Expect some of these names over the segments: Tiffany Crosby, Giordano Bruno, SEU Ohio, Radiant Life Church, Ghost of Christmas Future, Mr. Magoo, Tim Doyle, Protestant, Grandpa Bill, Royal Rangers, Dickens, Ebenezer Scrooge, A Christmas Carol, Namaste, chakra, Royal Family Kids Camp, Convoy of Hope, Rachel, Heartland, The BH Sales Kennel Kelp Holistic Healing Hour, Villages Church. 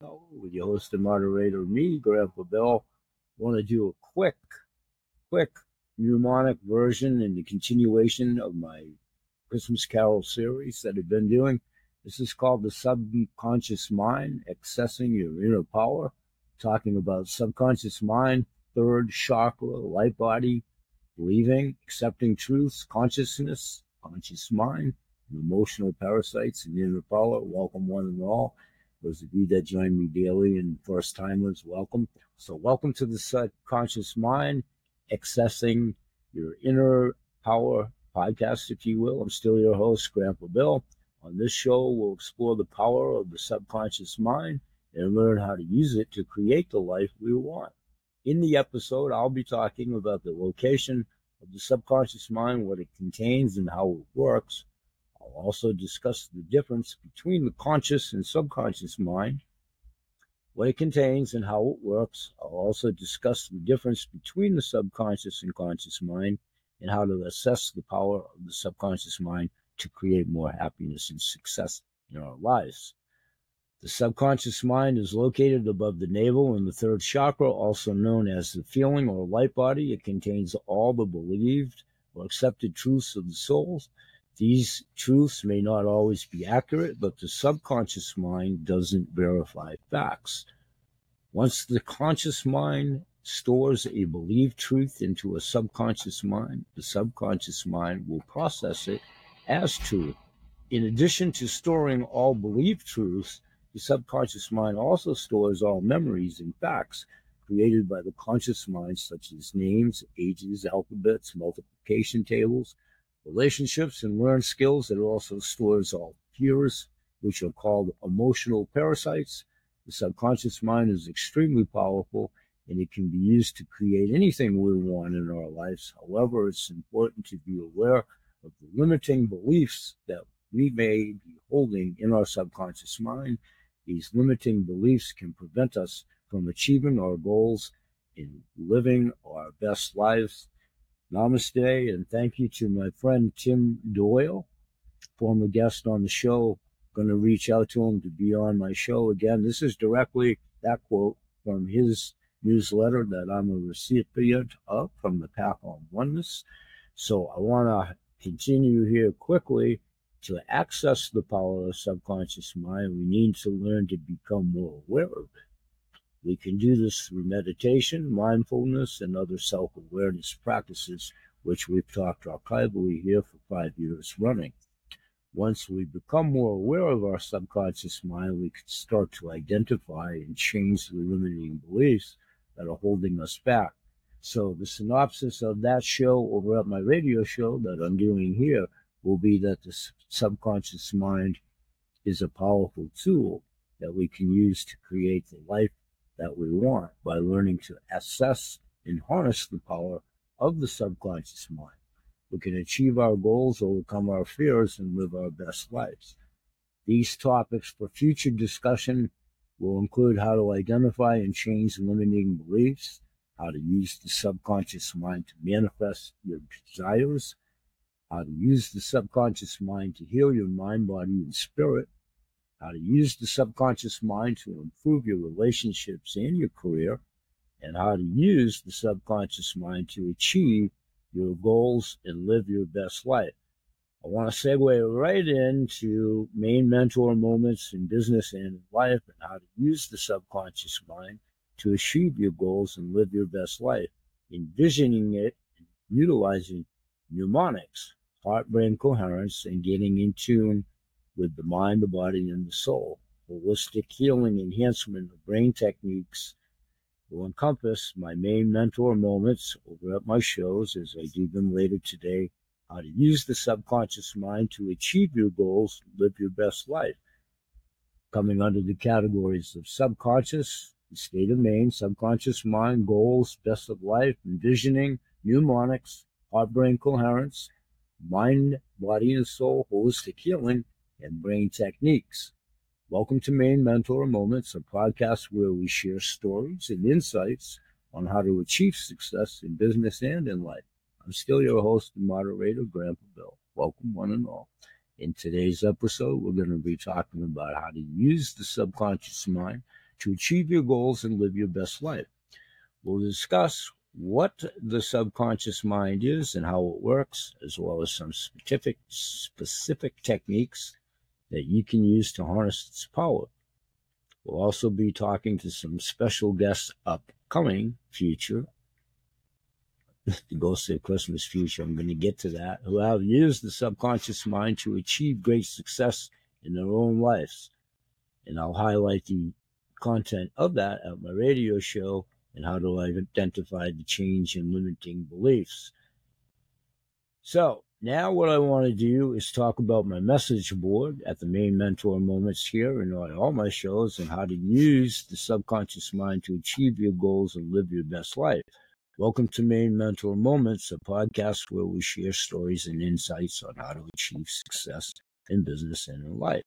Hello, your host and moderator, me, Grandpa Bill. Want to do a quick mnemonic version and the continuation of my Christmas Carol series that I've been doing. This is called The Subconscious Mind, Accessing Your Inner Power. Talking about subconscious mind, third chakra, light body, believing, accepting truths, consciousness, conscious mind, and emotional parasites and inner power. Welcome one and all. Those of you that join me daily and first timers, welcome. So welcome to the Subconscious Mind, Accessing Your Inner Power podcast, if you will. I'm still your host, Grandpa Bill. On this show, we'll explore the power of the subconscious mind and learn how to use it to create the life we want. In the episode, I'll be talking about the location of the subconscious mind, what it contains and how it works. I'll also discuss the difference between the conscious and subconscious mind, what it contains and how it works. I'll also discuss the difference between the subconscious and conscious mind and how to assess the power of the subconscious mind to create more happiness and success in our lives. The subconscious mind is located above the navel in the third chakra, also known as the feeling or light body. It contains all the believed or accepted truths of the soul. These truths may not always be accurate, but the subconscious mind doesn't verify facts. Once the conscious mind stores a believed truth into a subconscious mind, the subconscious mind will process it as truth. In addition to storing all believed truths, the subconscious mind also stores all memories and facts created by the conscious mind, such as names, ages, alphabets, multiplication tables, relationships, and learned skills. It also stores all fears, which are called emotional parasites. The subconscious mind is extremely powerful, and it can be used to create anything we want in our lives. However, it's important to be aware of the limiting beliefs that we may be holding in our subconscious mind. These limiting beliefs can prevent us from achieving our goals and living our best lives. Namaste, and thank you to my friend Tim Doyle, former guest on the show. I'm going to reach out to him to be on my show again. This is directly that quote from his newsletter that I'm a recipient of from the Path on Oneness. So I want to continue here quickly. To access the power of the subconscious mind, we need to learn to become more aware of it. We can do this through meditation, mindfulness, and other self-awareness practices, which we've talked archivally here for 5 years running. Once we become more aware of our subconscious mind, we can start to identify and change the limiting beliefs that are holding us back. So the synopsis of that show over at my radio show that I'm doing here will be that the subconscious mind is a powerful tool that we can use to create the life that we want by learning to assess and harness the power of the subconscious mind. We can achieve our goals, overcome our fears, and live our best lives. These topics for future discussion will include how to identify and change limiting beliefs, how to use the subconscious mind to manifest your desires, how to use the subconscious mind to heal your mind, body, and spirit, how to use the subconscious mind to improve your relationships and your career, and how to use the subconscious mind to achieve your goals and live your best life. I want to segue right into main mentor moments in business and in life, and how to use the subconscious mind to achieve your goals and live your best life, envisioning it, utilizing mnemonics, heart-brain coherence, and getting in tune with the mind, the body, and the soul. Holistic healing enhancement of brain techniques will encompass my main mentor moments over at my shows as I do them later today. How to use the subconscious mind to achieve your goals, live your best life. Coming under the categories of subconscious, the state of mind, subconscious mind, goals, best of life, envisioning, mnemonics, heart-brain coherence, mind, body, and soul, holistic healing, and brain techniques. Welcome to Main Mentor Moments, a podcast where we share stories and insights on how to achieve success in business and in life. I'm still your host and moderator, Grandpa Bill. Welcome one and all. In today's episode, we're going to be talking about how to use the subconscious mind to achieve your goals and live your best life. We'll discuss what the subconscious mind is and how it works, as well as some specific techniques that you can use to harness its power. We'll also be talking to some special guests upcoming future. The Ghost of Christmas Future, I'm going to get to that, who have used the subconscious mind to achieve great success in their own lives. And I'll highlight the content of that at my radio show and how to identify the change in limiting beliefs. So now what I want to do is talk about my message board at the main mentor moments here and on all my shows, and how to use the subconscious mind to achieve your goals and live your best life. Welcome to Main Mentor Moments, a podcast where we share stories and insights on how to achieve success in business and in life.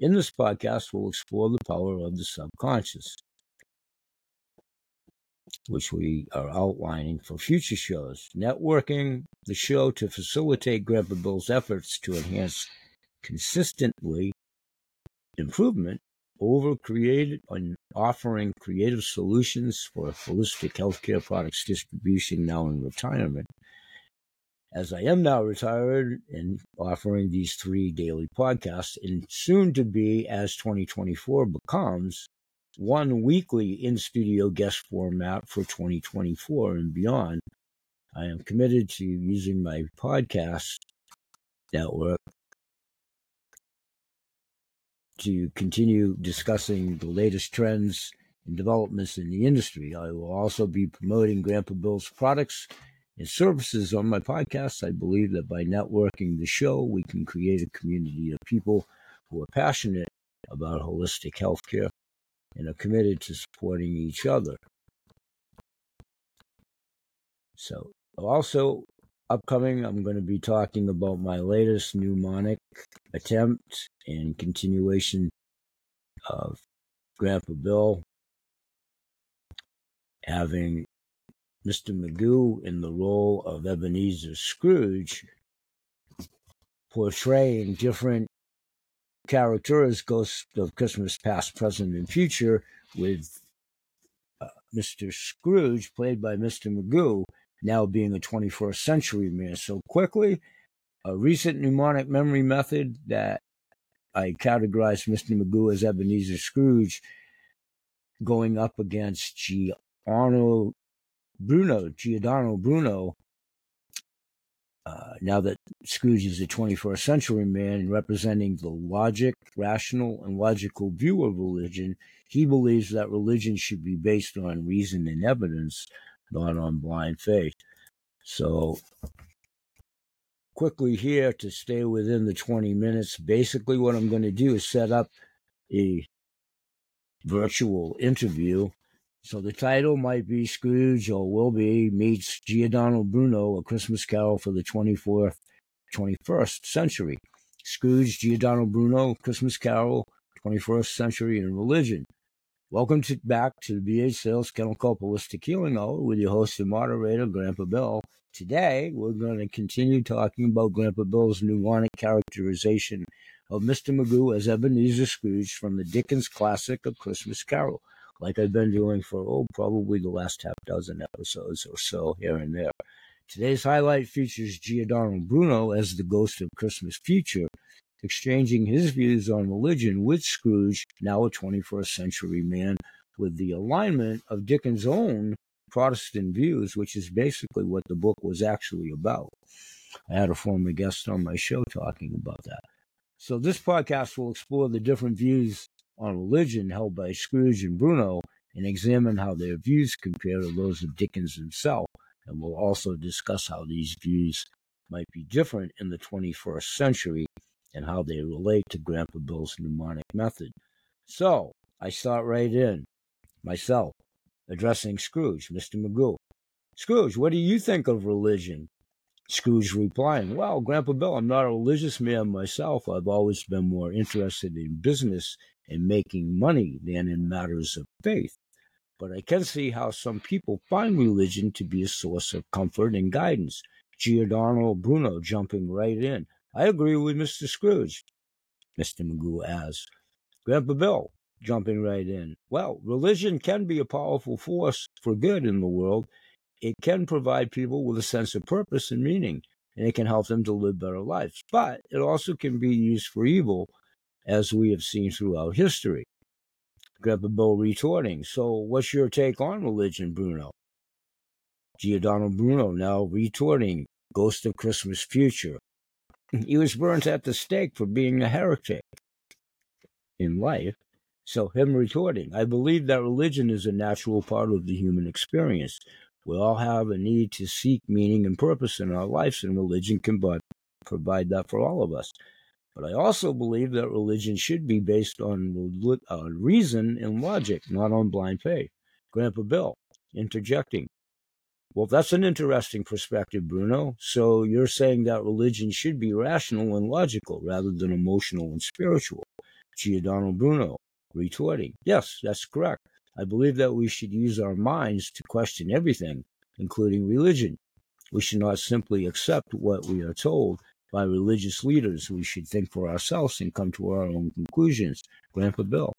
In this podcast, we'll explore the power of the subconscious, which we are outlining for future shows, networking the show to facilitate Grandpa Bill's efforts to enhance consistently improvement over created on offering creative solutions for holistic healthcare products distribution now in retirement, as I am now retired and offering these 3 daily podcasts, and soon to be, as 2024 becomes, one weekly in-studio guest format for 2024 and beyond. I am committed to using my podcast network to continue discussing the latest trends and developments in the industry. I will also be promoting Grandpa Bill's products and services on my podcast. I believe that by networking the show, we can create a community of people who are passionate about holistic healthcare and are committed to supporting each other. So, also upcoming, I'm going to be talking about my latest mnemonic attempt and continuation of Grandpa Bill having Mr. Magoo in the role of Ebenezer Scrooge, portraying different characters, ghosts of Christmas past, present, and future, with Mr. Scrooge, played by Mr. Magoo, now being a 21st century man. So quickly, a recent mnemonic memory method that I categorized Mr. Magoo as Ebenezer Scrooge going up against Giordano Bruno. Now that Scrooge is a 21st century man representing the rational and logical view of religion, he believes that religion should be based on reason and evidence, not on blind faith. So quickly here, to stay within the 20 minutes, basically what I'm going to do is set up a virtual interview. So the title might be Scrooge, or will be, meets Giordano Bruno, A Christmas Carol for the 21st Century. Scrooge, Giordano Bruno, Christmas Carol, 21st Century and Religion. Welcome back to the BH Sales Kennel Kelp Holistic Healing Hour with your host and moderator, Grandpa Bill. Today, we're going to continue talking about Grandpa Bill's mnemonic characterization of Mr. Magoo as Ebenezer Scrooge from the Dickens classic A Christmas Carol, like I've been doing for probably the last half dozen episodes or so here and there. Today's highlight features Giordano Bruno as the Ghost of Christmas Future, exchanging his views on religion with Scrooge, now a 21st century man, with the alignment of Dickens' own Protestant views, which is basically what the book was actually about. I had a former guest on my show talking about that. So this podcast will explore the different views on religion held by Scrooge and Bruno, and examine how their views compare to those of Dickens himself, and we'll also discuss how these views might be different in the 21st century and how they relate to Grandpa Bill's mnemonic method. So, I start right in, myself, addressing Scrooge, Mr. Magoo. Scrooge, what do you think of religion? Scrooge replying, well, Grandpa Bill, I'm not a religious man myself. I've always been more interested in business and making money than in matters of faith. But I can see how some people find religion to be a source of comfort and guidance. Giordano Bruno jumping right in. I agree with Mr. Scrooge. Mr. Magoo asks, Grandpa Bill, jumping right in. Well, religion can be a powerful force for good in the world. It can provide people with a sense of purpose and meaning, and it can help them to live better lives. But it also can be used for evil, as we have seen throughout history. Grandpa Bill retorting, so what's your take on religion, Bruno? Giordano Bruno now retorting, Ghost of Christmas Future. He was burnt at the stake for being a heretic in life. So him retorting, I believe that religion is a natural part of the human experience. We all have a need to seek meaning and purpose in our lives, and religion can provide that for all of us. But I also believe that religion should be based on reason and logic, not on blind faith. Grandpa Bill interjecting, well, that's an interesting perspective, Bruno. So you're saying that religion should be rational and logical rather than emotional and spiritual. Giordano Bruno retorting, yes, that's correct. I believe that we should use our minds to question everything, including religion. We should not simply accept what we are told by religious leaders. We should think for ourselves and come to our own conclusions. Grandpa Bill.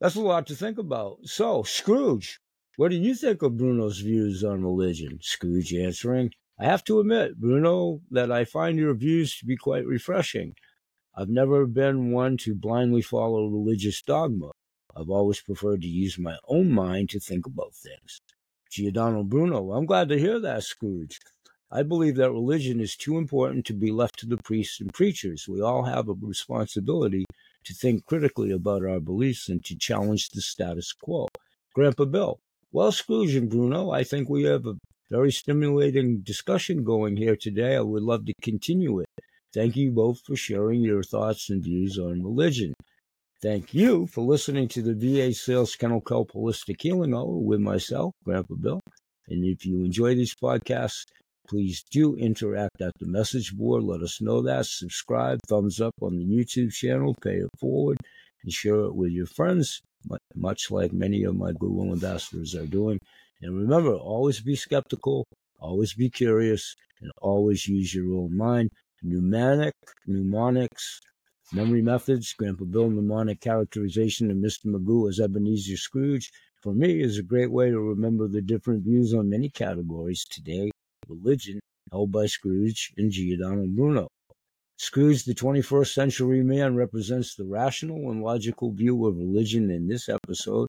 That's a lot to think about. So, Scrooge. What do you think of Bruno's views on religion? Scrooge answering, I have to admit, Bruno, that I find your views to be quite refreshing. I've never been one to blindly follow religious dogma. I've always preferred to use my own mind to think about things. Giordano Bruno, I'm glad to hear that, Scrooge. I believe that religion is too important to be left to the priests and preachers. We all have a responsibility to think critically about our beliefs and to challenge the status quo. Grandpa Bill. Well, Scrooge and Bruno, I think we have a very stimulating discussion going here today. I would love to continue it. Thank you both for sharing your thoughts and views on religion. Thank you for listening to the BH Sales Kennel Kelp Holistic Healing Hour with myself, Grandpa Bill. And if you enjoy these podcasts, please do interact at the message board. Let us know that. Subscribe, thumbs up on the YouTube channel, pay it forward, and share it with your friends, much like many of my Goodwill ambassadors are doing. And remember, always be skeptical, always be curious, and always use your own mind. Mnemonics, memory methods, Grandpa Bill mnemonic characterization of Mr. Magoo as Ebenezer Scrooge, for me is a great way to remember the different views on many categories today. Religion, held by Scrooge and Giordano Bruno. Scrooge, the 21st century man, represents the rational and logical view of religion in this episode,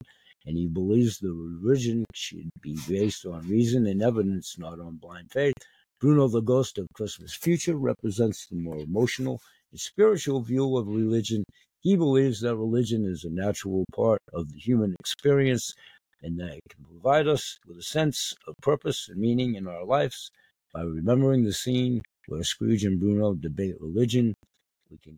and he believes the religion should be based on reason and evidence, not on blind faith. Bruno, the Ghost of Christmas Future, represents the more emotional and spiritual view of religion. He believes that religion is a natural part of the human experience and that it can provide us with a sense of purpose and meaning in our lives by remembering the scene where Scrooge and Bruno debate religion. We can